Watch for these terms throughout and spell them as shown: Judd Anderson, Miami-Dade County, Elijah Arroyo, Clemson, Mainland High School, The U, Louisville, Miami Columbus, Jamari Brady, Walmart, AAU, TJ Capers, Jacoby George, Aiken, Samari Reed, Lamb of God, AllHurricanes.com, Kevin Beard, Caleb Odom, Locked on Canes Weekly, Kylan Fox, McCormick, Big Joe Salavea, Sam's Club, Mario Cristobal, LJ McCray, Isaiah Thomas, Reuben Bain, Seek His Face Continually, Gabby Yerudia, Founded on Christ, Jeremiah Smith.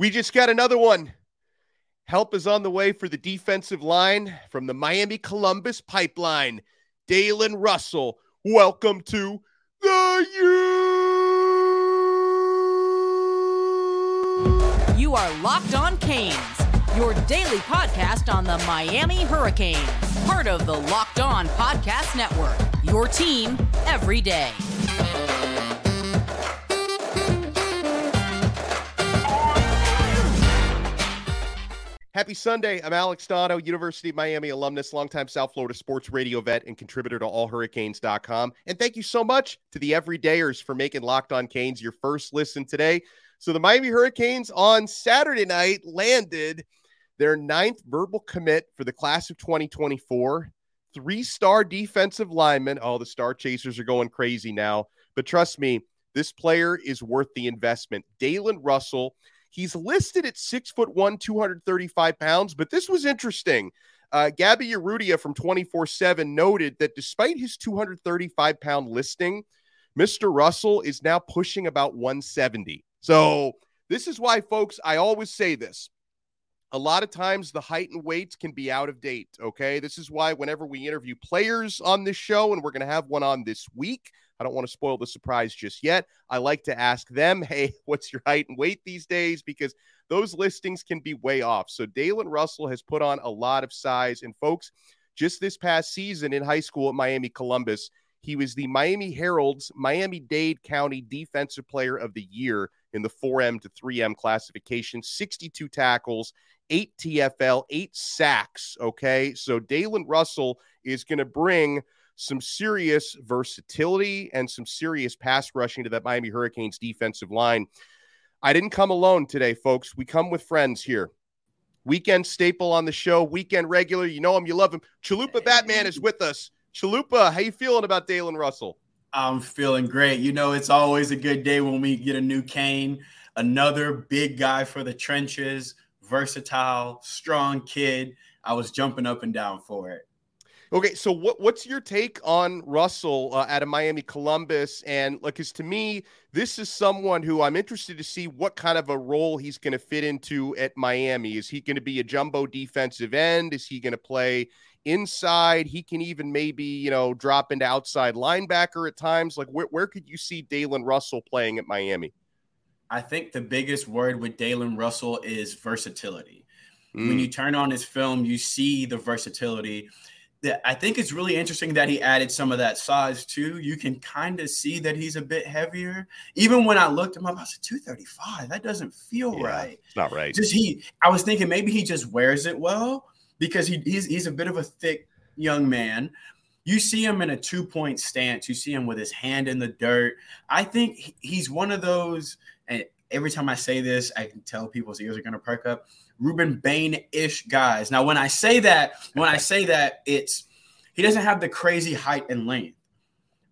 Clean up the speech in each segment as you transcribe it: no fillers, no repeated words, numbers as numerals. We just got another one. Help is on the way for the defensive line from the Miami Columbus pipeline. Daylen Russell, welcome to the U. You are Locked On Canes, your daily podcast on the Miami Hurricanes, part of the Locked On Podcast Network, your team every day. Happy Sunday. I'm Alex Donno, University of Miami alumnus, longtime South Florida sports radio vet and contributor to AllHurricanes.com. And thank you so much to the everydayers for making Locked On Canes your first listen today. So the Miami Hurricanes on Saturday night landed their ninth verbal commit for the class of 2024. Three-star defensive lineman. Oh, the star chasers are going crazy now. But trust me, this player is worth the investment. Daylen Russell. He's listed at 6'1", 235 pounds, but this was interesting. Gabby Yerudia from 24/7 noted that despite his 235-pound listing, Mr. Russell is now pushing about 170. So this is why, folks, I always say this. A lot of times the height and weights can be out of date, okay? This is why whenever we interview players on this show, and we're going to have one on this week, I don't want to spoil the surprise just yet. I like to ask them, hey, what's your height and weight these days? Because those listings can be way off. So Daylen Russell has put on a lot of size. And folks, just this past season in high school at Miami Columbus, he was the Miami Herald's Miami-Dade County Defensive Player of the Year in the 4M to 3M classification, 62 tackles, 8 TFL, 8 sacks, okay? So Daylen Russell is going to bring some serious versatility and some serious pass rushing to that Miami Hurricanes defensive line. I didn't come alone today, folks. We come with friends here. Weekend staple on the show, weekend regular. You know him, you love him. Chalupa Batman is with us. Chalupa, how you feeling about Daylen Russell? I'm feeling great. You know, it's always a good day when we get a new Cane, another big guy for the trenches, versatile, strong kid. I was jumping up and down for it. Okay, so what's your take on Russell out of Miami Columbus? And look, because to me, this is someone who I'm interested to see what kind of a role he's going to fit into at Miami. Is he going to be a jumbo defensive end? Is he going to play inside? He can even maybe, you know, drop into outside linebacker at times. Like, where could you see Daylen Russell playing at Miami? I think the biggest word with Daylen Russell is versatility. When you turn on his film, you see the versatility. I think it's really interesting that he added some of that size too. You can kind of see that he's a bit heavier. Even when I looked him up, I said 235. That doesn't feel right. It's not right. I was thinking maybe he just wears it well because he's a bit of a thick young man. You see him in a two-point stance. You see him with his hand in the dirt. I think he's one of those. And every time I say this, I can tell people's ears are going to perk up. Reuben Bain-ish guys. Now, when I say that, it's he doesn't have the crazy height and length,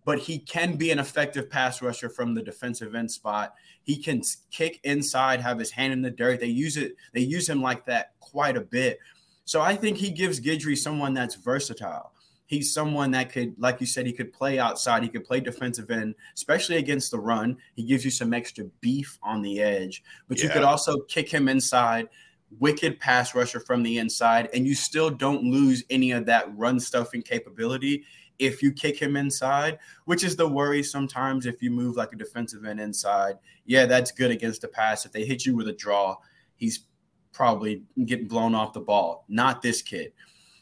but he can be an effective pass rusher from the defensive end spot. He can kick inside, have his hand in the dirt. They use him like that quite a bit. So I think he gives Gidry someone that's versatile. He's someone that could, like you said, he could play outside. He could play defensive end, especially against the run. He gives you some extra beef on the edge, but you could also kick him inside. Wicked pass rusher from the inside, and you still don't lose any of that run stuffing capability if you kick him inside, which is the worry sometimes if you move like a defensive end inside. Yeah, that's good against the pass. If they hit you with a draw, he's probably getting blown off the ball. Not this kid.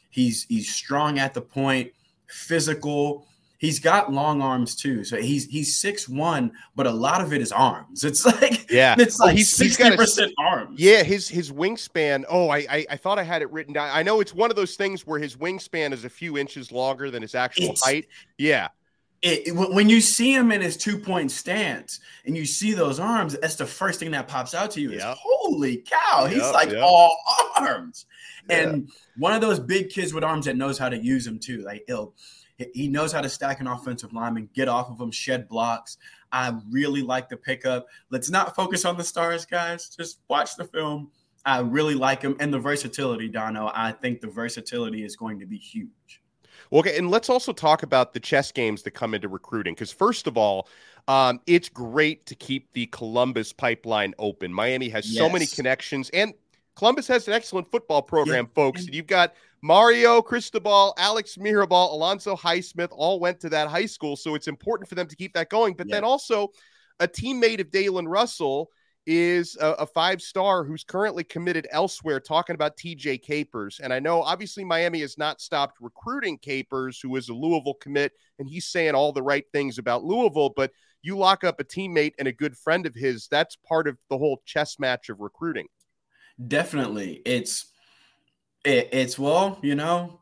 He's strong at the point, physical. He's got long arms too. So he's 6'1", but a lot of it is arms. It's like, he's 60% arms. Yeah. His wingspan. Oh, I thought I had it written down. I know it's one of those things where his wingspan is a few inches longer than his actual height. Yeah. When you see him in his 2-point stance and you see those arms, that's the first thing that pops out to you is holy cow. He's all arms. Yeah. And one of those big kids with arms that knows how to use them too. Like he knows how to stack an offensive lineman, get off of them, shed blocks. I really like the pickup. Let's not focus on the stars, guys. Just watch the film. I really like him. And the versatility, Donno, I think the versatility is going to be huge. Okay, and let's also talk about the chess games that come into recruiting. Because first of all, It's great to keep the Columbus pipeline open. Miami has so many connections, and Columbus has an excellent football program, folks. And you've got Mario Cristobal, Alex Mirabal, Alonzo Highsmith all went to that high school, so it's important for them to keep that going. But then also a teammate of Daylen Russell is a five-star who's currently committed elsewhere, talking about TJ Capers. And I know, obviously, Miami has not stopped recruiting Capers, who is a Louisville commit, and he's saying all the right things about Louisville. But you lock up a teammate and a good friend of his, that's part of the whole chess match of recruiting. Definitely. It's well, you know,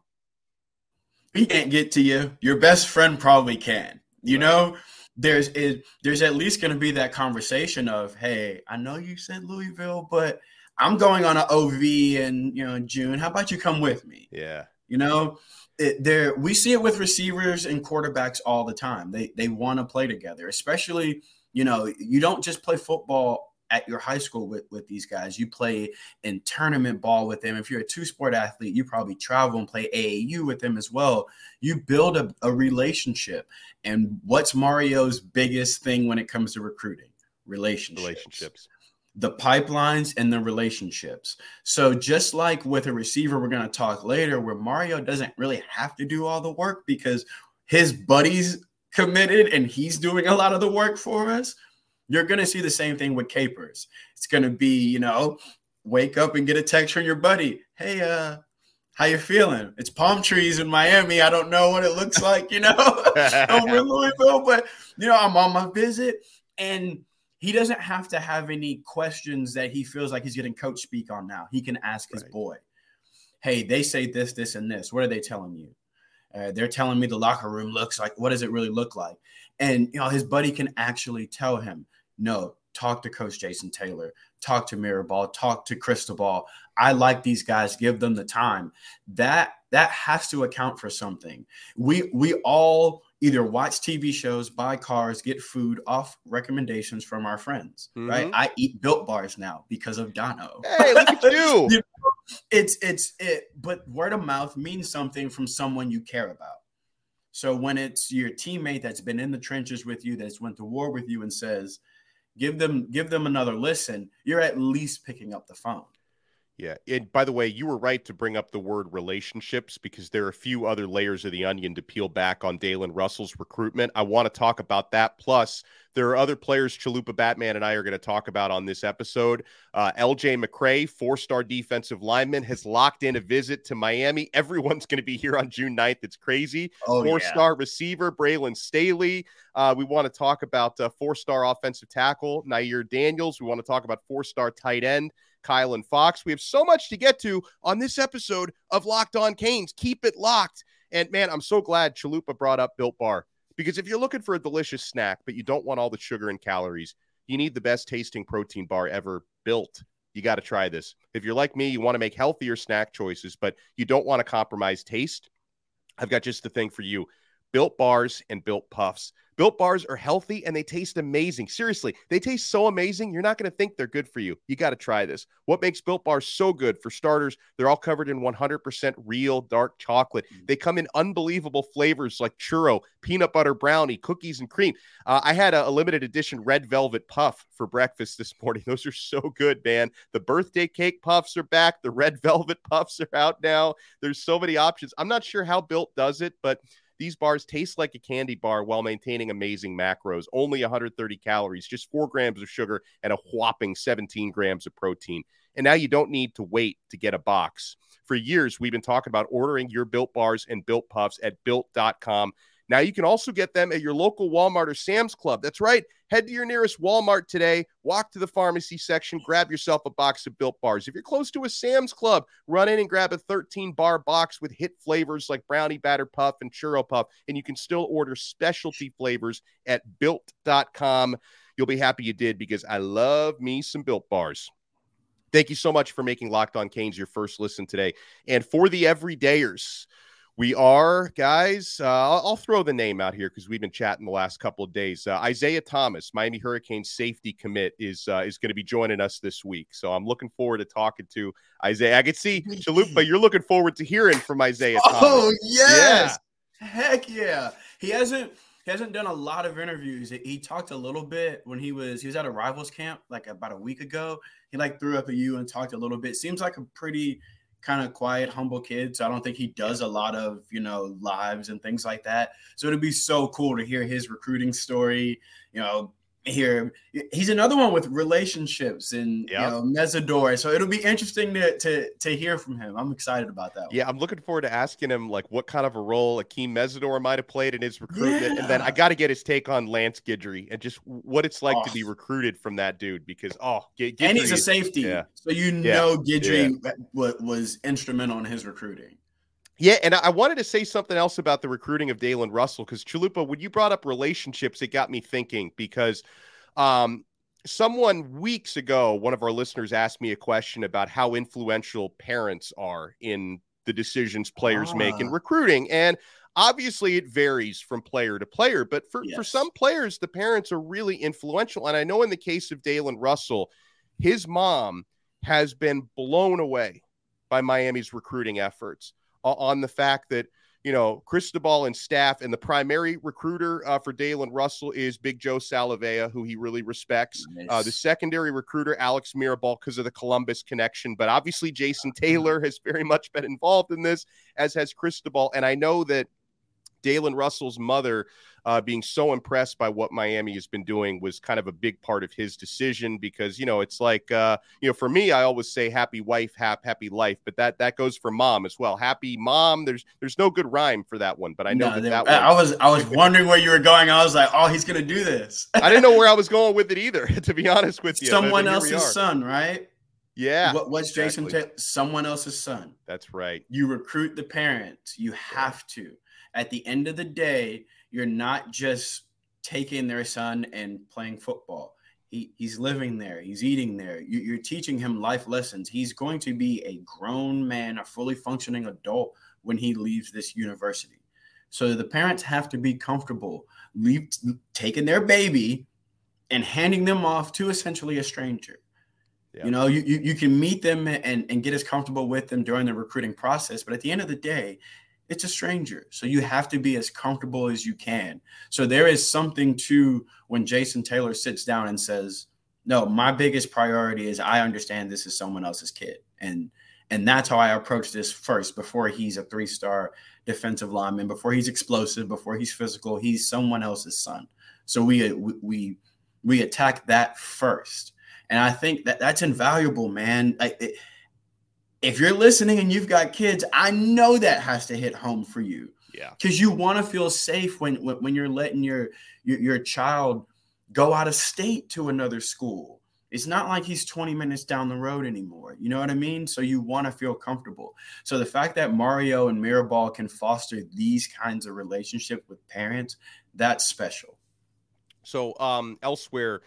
he can't get to you. Your best friend probably can, you know? There's at least going to be that conversation of, hey, I know you said Louisville, but I'm going on an OV in June. How about you come with me? Yeah, we see it with receivers and quarterbacks all the time. They want to play together, especially you don't just play football at your high school with these guys. You play in tournament ball with them. If you're a two-sport athlete, you probably travel and play AAU with them as well. You build a relationship. And what's Mario's biggest thing when it comes to recruiting? Relationships. The pipelines and the relationships. So just like with a receiver, we're going to talk later, where Mario doesn't really have to do all the work because his buddies committed and he's doing a lot of the work for us. You're going to see the same thing with Capers. It's going to be, wake up and get a text from your buddy. Hey, how you feeling? It's palm trees in Miami. I don't know what it looks like, over in Louisville, but, I'm on my visit. And he doesn't have to have any questions that he feels like he's getting coach speak on now. He can ask his boy, hey, they say this, this, and this. What are they telling you? They're telling me the locker room looks like. What does it really look like? And, his buddy can actually tell him, no, talk to Coach Jason Taylor, talk to Mirabal, talk to Cristobal. I like these guys. Give them the time. That has to account for something. We all either watch TV shows, buy cars, get food off recommendations from our friends, right? I eat Built Bars now because of Donno. Hey, look at you. But word of mouth means something from someone you care about. So when it's your teammate that's been in the trenches with you, that's went to war with you and says, give them another listen, you're at least picking up the phone. Yeah. And by the way, you were right to bring up the word relationships because there are a few other layers of the onion to peel back on Daylen Russell's recruitment. I want to talk about that. Plus, there are other players Chalupa Batman and I are going to talk about on this episode. LJ McCray, four-star defensive lineman, has locked in a visit to Miami. Everyone's going to be here on June 9th. It's crazy. Four-star receiver Braylon Staley. We want to talk about four-star offensive tackle Nair Daniels. We want to talk about four-star tight end Kylan Fox. We have so much to get to on this episode of Locked On Canes. Keep it locked. And man, I'm so glad Chalupa brought up Built Bar, because if you're looking for a delicious snack, but you don't want all the sugar and calories, you need the best tasting protein bar ever built. You got to try this. If you're like me, you want to make healthier snack choices, but you don't want to compromise taste. I've got just the thing for you. Built Bars and Built Puffs. Built Bars are healthy and they taste amazing. Seriously, they taste so amazing, you're not going to think they're good for you. You got to try this. What makes Built Bars so good? For starters, they're all covered in 100% real dark chocolate. They come in unbelievable flavors like churro, peanut butter brownie, cookies and cream. I had a limited edition red velvet puff for breakfast this morning. Those are so good, man. The birthday cake puffs are back. The red velvet puffs are out now. There's so many options. I'm not sure how Built does it, but these bars taste like a candy bar while maintaining amazing macros. Only 130 calories, just 4 grams of sugar, and a whopping 17 grams of protein. And now you don't need to wait to get a box. For years, we've been talking about ordering your Built Bars and Built Puffs at Built.com. Now you can also get them at your local Walmart or Sam's Club. That's right. Head to your nearest Walmart today, walk to the pharmacy section, grab yourself a box of Built Bars. If you're close to a Sam's Club, run in and grab a 13-bar box with hit flavors like brownie batter puff and churro puff, and you can still order specialty flavors at Built.com. You'll be happy you did, because I love me some Built Bars. Thank you so much for making Locked On Canes your first listen today. And for the everydayers, we are, guys, I'll throw the name out here because we've been chatting the last couple of days. Isaiah Thomas, Miami Hurricanes safety commit, is going to be joining us this week. So I'm looking forward to talking to Isaiah. I could see, Chalupa, you're looking forward to hearing from Isaiah Thomas. Oh, yes. Yeah. Heck yeah. He hasn't He hasn't done a lot of interviews. He talked a little bit when he was at a Rivals camp like about a week ago. He like threw up at you and talked a little bit. Seems like a pretty kind of quiet, humble kid. So I don't think he does a lot of, lives and things like that. So it'd be so cool to hear his recruiting story, he's another one with relationships and Mesador. So it'll be interesting to hear from him. I'm excited about that one. Yeah, I'm looking forward to asking him like what kind of a role Akeem Mesidor might have played in his recruitment. Yeah. And then I got to get his take on Lance Gidry and just what it's like to be recruited from that dude because Gidry, and he's a safety. Yeah. So Gidry was instrumental in his recruiting. Yeah, and I wanted to say something else about the recruiting of Daylen Russell because, Chalupa, when you brought up relationships, it got me thinking because someone weeks ago, one of our listeners asked me a question about how influential parents are in the decisions players make in recruiting. And obviously it varies from player to player, but for some players, the parents are really influential. And I know in the case of Daylen Russell, his mom has been blown away by Miami's recruiting efforts. On the fact that, Cristobal and staff and the primary recruiter for Daylen Russell is Big Joe Salavea, who he really respects. Nice. The secondary recruiter, Alex Mirabal, because of the Columbus connection. But obviously, Jason Taylor has very much been involved in this, as has Cristobal. And I know that Daylen Russell's mother being so impressed by what Miami has been doing was kind of a big part of his decision because, it's like, for me, I always say happy wife, happy life, but that goes for mom as well. Happy mom. There's no good rhyme for that one, but I know that one. I was wondering where you were going. I was like, he's going to do this. I didn't know where I was going with it either, to be honest with you. Someone else's son, right? Yeah. What's exactly. Jason Taylor? Someone else's son. That's right. You recruit the parents. You have to. At the end of the day, you're not just taking their son and playing football. He's living there. He's eating there. You're teaching him life lessons. He's going to be a grown man, a fully functioning adult when he leaves this university. So the parents have to be comfortable taking their baby and handing them off to essentially a stranger. Yeah. You can meet them and get as comfortable with them during the recruiting process. But at the end of the day, it's a stranger. So you have to be as comfortable as you can. So there is something to when Jason Taylor sits down and says, no, my biggest priority is I understand this is someone else's kid. And that's how I approach this first before he's a 3-star defensive lineman, before he's explosive, before he's physical, he's someone else's son. So we attack that first. And I think that's invaluable, man. If you're listening and you've got kids, I know that has to hit home for you. Yeah. Because you want to feel safe when you're letting your child go out of state to another school. It's not like he's 20 minutes down the road anymore. You know what I mean? So you want to feel comfortable. So the fact that Mario and Mirabal can foster these kinds of relationships with parents, that's special. So elsewhere,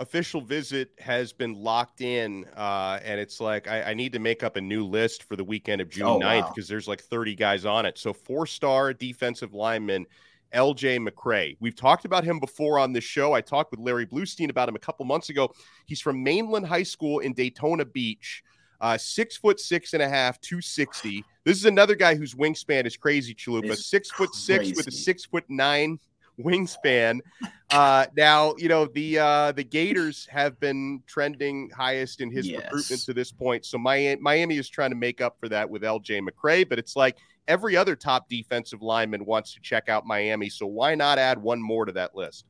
official visit has been locked in, and it's like I need to make up a new list for the weekend of June 9th because there's like 30 guys on it. So 4-star defensive lineman LJ McCray. We've talked about him before on this show. I talked with Larry Bluestein about him a couple months ago. He's from Mainland High School in Daytona Beach, 6'6.5", 260. This is another guy whose wingspan is crazy, Chalupa. 6'6" with a 6'9". Wingspan. Now, the Gators have been trending highest in his recruitment to this point. So Miami is trying to make up for that with LJ McCray, but it's like every other top defensive lineman wants to check out Miami. So why not add one more to that list?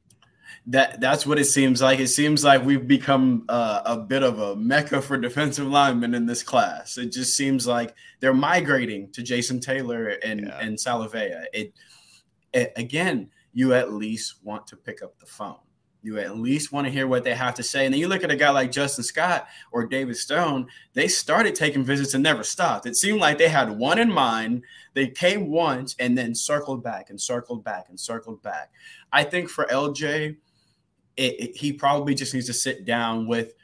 That's what it seems like. It seems like we've become a bit of a mecca for defensive linemen in this class. It just seems like they're migrating to Jason Taylor and Salavea. Again, you at least want to pick up the phone. You at least want to hear what they have to say. And then you look at a guy like Justin Scott or David Stone, they started taking visits and never stopped. It seemed like they had one in mind. They came once and then circled back and circled back and circled back. I think for LJ, he probably just needs to sit down with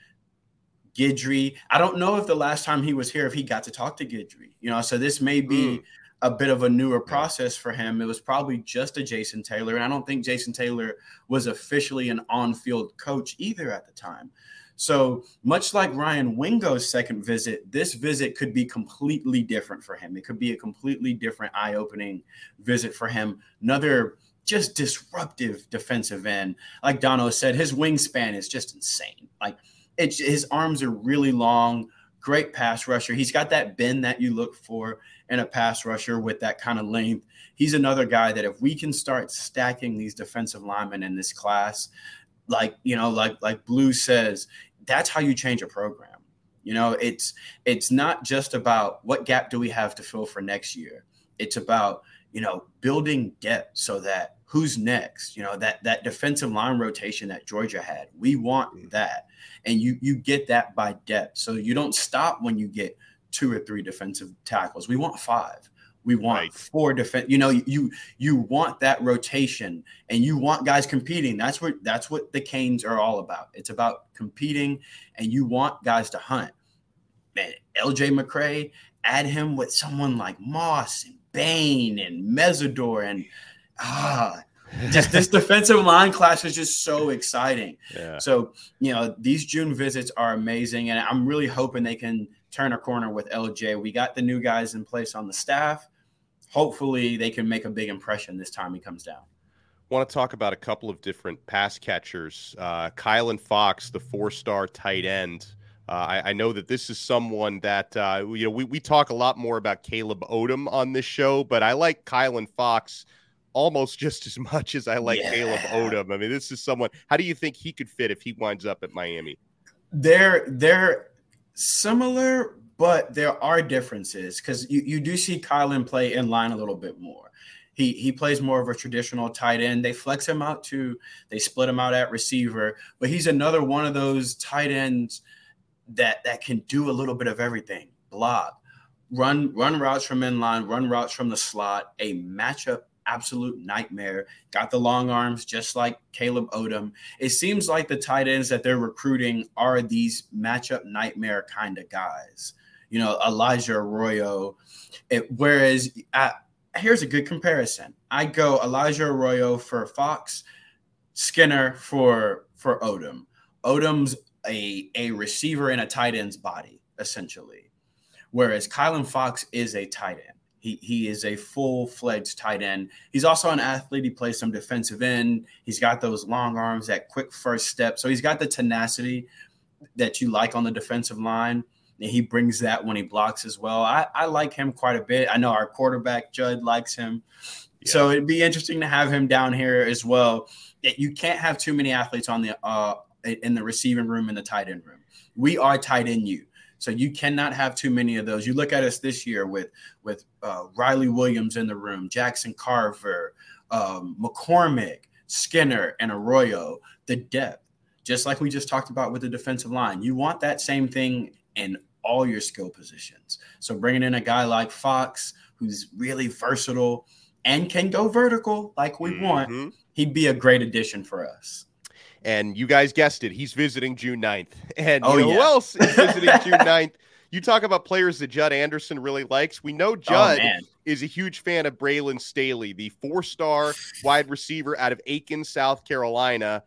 Gidry. I don't know if the last time he was here, if he got to talk to Gidry, so this may be a bit of a newer process for him. It was probably just a Jason Taylor. And I don't think Jason Taylor was officially an on-field coach either at the time. So much like Ryan Wingo's second visit, this visit could be completely different for him. It could be a completely different eye-opening visit for him. Another just disruptive defensive end. Like Donno said, his wingspan is just insane. Like it's, his arms are really long, great pass rusher. He's got that bend that you look for in a pass rusher with that kind of length. He's another guy that if we can start stacking these defensive linemen in this class, like, you know, like Blue says, that's how you change a program. You know, it's not just about what gap do we have to fill for next year. It's about, you know, building depth so that who's next, you know, that defensive line rotation that Georgia had, we want that. And you get that by depth. So you don't stop when you get 2 or 3 defensive tackles. We want 5. We want 4 defense. You know, you want that rotation, and you want guys competing. That's what the Canes are all about. It's about competing, and you want guys to hunt. Man, LJ McCray, add him with someone like Moss and Bain and Mesidor, and just this defensive line class is just so exciting. Yeah. So, you know, these June visits are amazing, and I'm really hoping they can turn a corner with LJ. We got the new guys in place on the staff. Hopefully they can make a big impression this time he comes down. I want to talk about a couple of different pass catchers. Kylan Fox, the 4-star tight end. I know that this is someone that, you know, we talk a lot more about Caleb Odom on this show, but I like Kylan Fox almost just as much as I like Caleb Odom. I mean, this is someone. How do you think he could fit if he winds up at Miami? They're similar, but there are differences because you do see Kylan play in line a little bit more. He plays more of a traditional tight end. They flex him out too. They split him out at receiver, but he's another one of those tight ends that can do a little bit of everything. Block, run routes from in line, run routes from the slot, a matchup absolute nightmare. Got the long arms just like Caleb Odom. It seems like the tight ends that they're recruiting are these matchup nightmare kind of guys. You know, Elijah Arroyo. Whereas, here's a good comparison. I go Elijah Arroyo for Fox, Skinner for Odom. Odom's a receiver in a tight end's body, essentially. Whereas Kylan Fox is a tight end. He is a full-fledged tight end. He's also an athlete. He plays some defensive end. He's got those long arms, that quick first step. So he's got the tenacity that you like on the defensive line, and he brings that when he blocks as well. I like him quite a bit. I know our quarterback, Judd, likes him. Yeah. So it'd be interesting to have him down here as well. You can't have too many athletes on the in the receiving room and the tight end room. We are tight end you. So you cannot have too many of those. You look at us this year with Riley Williams in the room, Jackson Carver, McCormick, Skinner, and Arroyo. The depth, just like we just talked about with the defensive line. You want that same thing in all your skill positions. So bringing in a guy like Fox, who's really versatile and can go vertical like we want, he'd be a great addition for us. And you guys guessed it. He's visiting June 9th. And who else is visiting June 9th? You talk about players that Judd Anderson really likes. We know Judd is a huge fan of Braylon Staley, the 4-star wide receiver out of Aiken, South Carolina.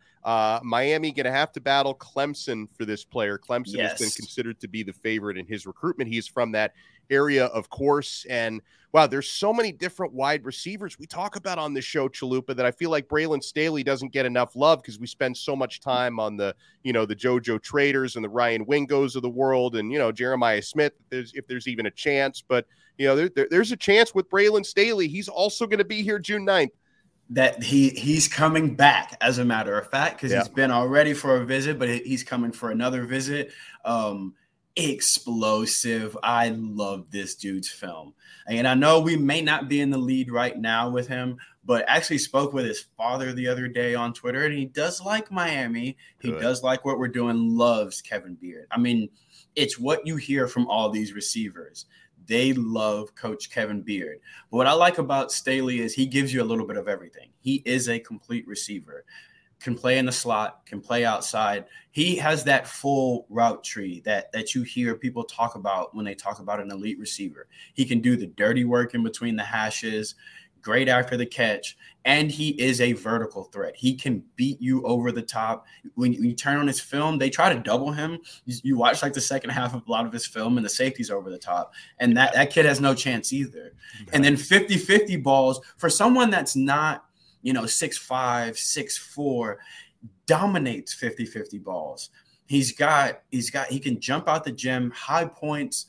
Miami going to have to battle Clemson for this player. Clemson has been considered to be the favorite in his recruitment. He's from that area, of course. And wow, there's so many different wide receivers we talk about on this show, Chalupa, that I feel like Braylon Staley doesn't get enough love because we spend so much time on the, you know, the JoJo Traders and the Ryan Wingos of the world and, you know, Jeremiah Smith, if there's even a chance. But, you know, there's a chance with Braylon Staley. He's also going to be here June 9th. That he's coming back, as a matter of fact, because he's been already for a visit, but he's coming for another visit. Explosive. I love this dude's film. And I know we may not be in the lead right now with him, but actually spoke with his father the other day on Twitter, and he does like Miami. He does like what we're doing, loves Kevin Beard. I mean, it's what you hear from all these receivers. They love Coach Kevin Beard. But what I like about Staley is he gives you a little bit of everything. He is a complete receiver. Can play in the slot, can play outside. He has that full route tree that you hear people talk about when they talk about an elite receiver. He can do the dirty work in between the hashes, great after the catch, and he is a vertical threat. He can beat you over the top. When you turn on his film, they try to double him. You watch like the second half of a lot of his film, and the safety's over the top. And that kid has no chance either. And then 50-50 balls, for someone that's not you know, 6'5", 6'4", dominates 50-50 balls. He can jump out the gym, high points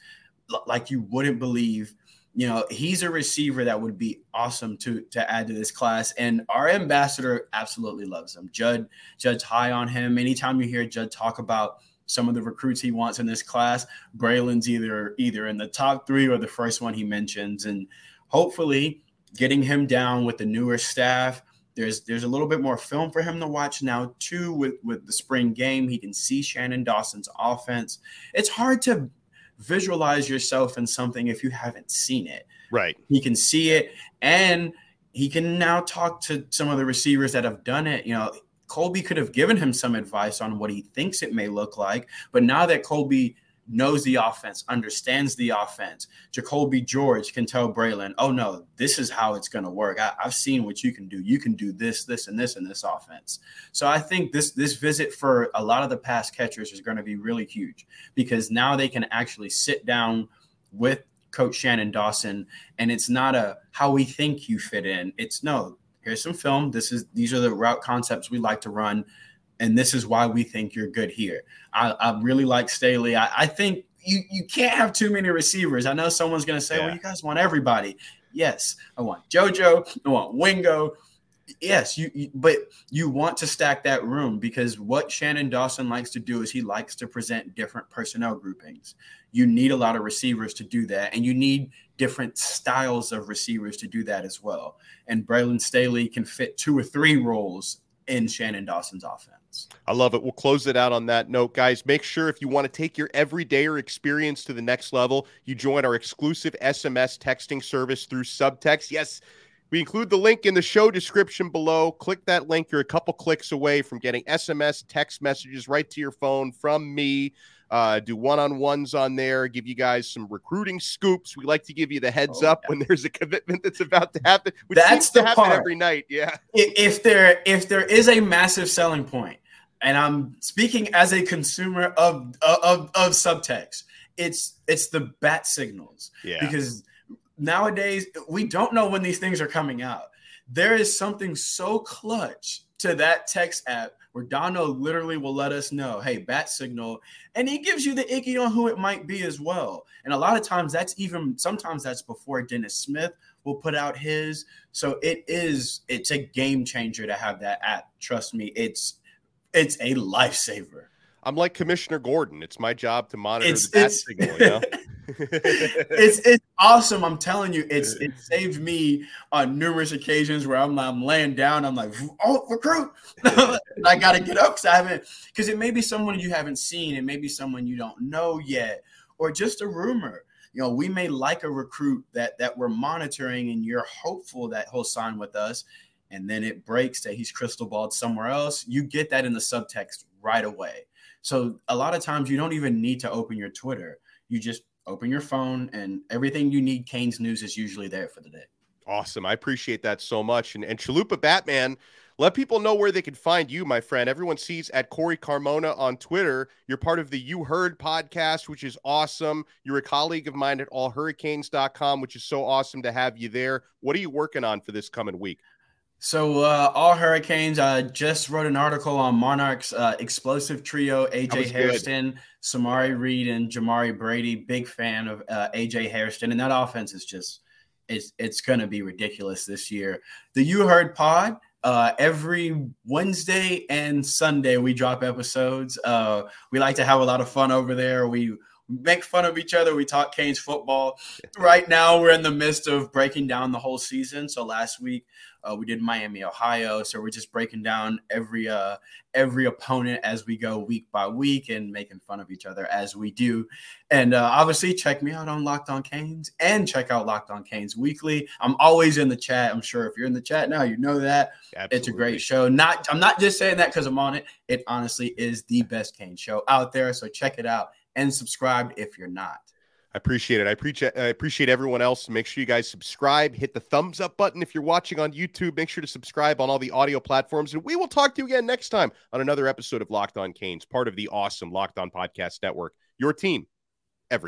like you wouldn't believe. You know, he's a receiver that would be awesome to add to this class. And our ambassador absolutely loves him. Judd's high on him. Anytime you hear Judd talk about some of the recruits he wants in this class, Braylon's either in the top three or the first one he mentions. And hopefully getting him down with the newer staff, there's a little bit more film for him to watch now, too, with the spring game. He can see Shannon Dawson's offense. It's hard to visualize yourself in something if you haven't seen it. Right. He can see it, and he can now talk to some of the receivers that have done it. You know, Colby could have given him some advice on what he thinks it may look like, but now that Colby knows the offense, understands the offense, Jacoby George can tell Braylon, oh, no, this is how it's going to work. I've seen what you can do. You can do this, this, and this, and this offense. So I think this visit for a lot of the pass catchers is going to be really huge, because now they can actually sit down with Coach Shannon Dawson, and it's not a how we think you fit in. It's, no, here's some film. These are the route concepts we like to run, and this is why we think you're good here. I really like Staley. I think you can't have too many receivers. I know someone's going to say, well, you guys want everybody. Yes, I want JoJo. I want Wingo. Yes, but you want to stack that room, because what Shannon Dawson likes to do is he likes to present different personnel groupings. You need a lot of receivers to do that, and you need different styles of receivers to do that as well. And Braylon Staley can fit two or three roles in Shannon Dawson's offense. I love it. We'll close it out on that note, guys. Make sure if you want to take your everydayer experience to the next level, you join our exclusive SMS texting service through Subtext. Yes, we include the link in the show description below. Click that link. You're a couple clicks away from getting SMS text messages right to your phone from me. Do one-on-ones on there, give you guys some recruiting scoops. We like to give you the heads up when there's a commitment that's about to happen, which that's the happen part every night. Yeah. If there is a massive selling point, and I'm speaking as a consumer of Subtext, it's the bat signals. Yeah. Because nowadays we don't know when these things are coming out. There is something so clutch to that text app, where Donno literally will let us know, hey, bat signal. And he gives you the icky on who it might be as well. And a lot of times sometimes that's before Dennis Smith will put out his. So it's a game changer to have that app. Trust me, it's a lifesaver. I'm like Commissioner Gordon. It's my job to monitor the bat signal, you know? It's awesome. I'm telling you, it saved me on numerous occasions where I'm laying down. I'm like, oh, recruit. I got to get up because it may be someone you haven't seen. It may be someone you don't know yet, or just a rumor. You know, we may like a recruit that we're monitoring, and you're hopeful that he'll sign with us. And then it breaks that he's crystal balled somewhere else. You get that in the subtext right away. So a lot of times you don't even need to open your Twitter. You just open your phone, and everything you need, Canes News, is usually there for the day. Awesome. I appreciate that so much. And Chalupa Batman, let people know where they can find you, my friend. Everyone sees at Corey Carmona on Twitter. You're part of the You Heard podcast, which is awesome. You're a colleague of mine at AllHurricanes.com, which is so awesome to have you there. What are you working on for this coming week? So All Hurricanes, I just wrote an article on Monarch's explosive trio, A.J. Hairston, Samari Reed, and Jamari Brady. Big fan of A.J. Hairston. And that offense is just – it's going to be ridiculous this year. The You Heard pod, every Wednesday and Sunday we drop episodes. We like to have a lot of fun over there. We make fun of each other. We talk Canes football. Right now we're in the midst of breaking down the whole season. So last week – we did Miami, Ohio, so we're just breaking down every opponent as we go week by week and making fun of each other as we do. And obviously, check me out on Locked On Canes and check out Locked On Canes Weekly. I'm always in the chat. I'm sure if you're in the chat now, you know that. Absolutely. It's a great show. I'm not just saying that because I'm on it. It honestly is the best Canes show out there, so check it out and subscribe if you're not. I appreciate it. I appreciate everyone else. Make sure you guys subscribe. Hit the thumbs up button if you're watching on YouTube. Make sure to subscribe on all the audio platforms. And we will talk to you again next time on another episode of Locked On Canes, part of the awesome Locked On Podcast Network. Your team every day.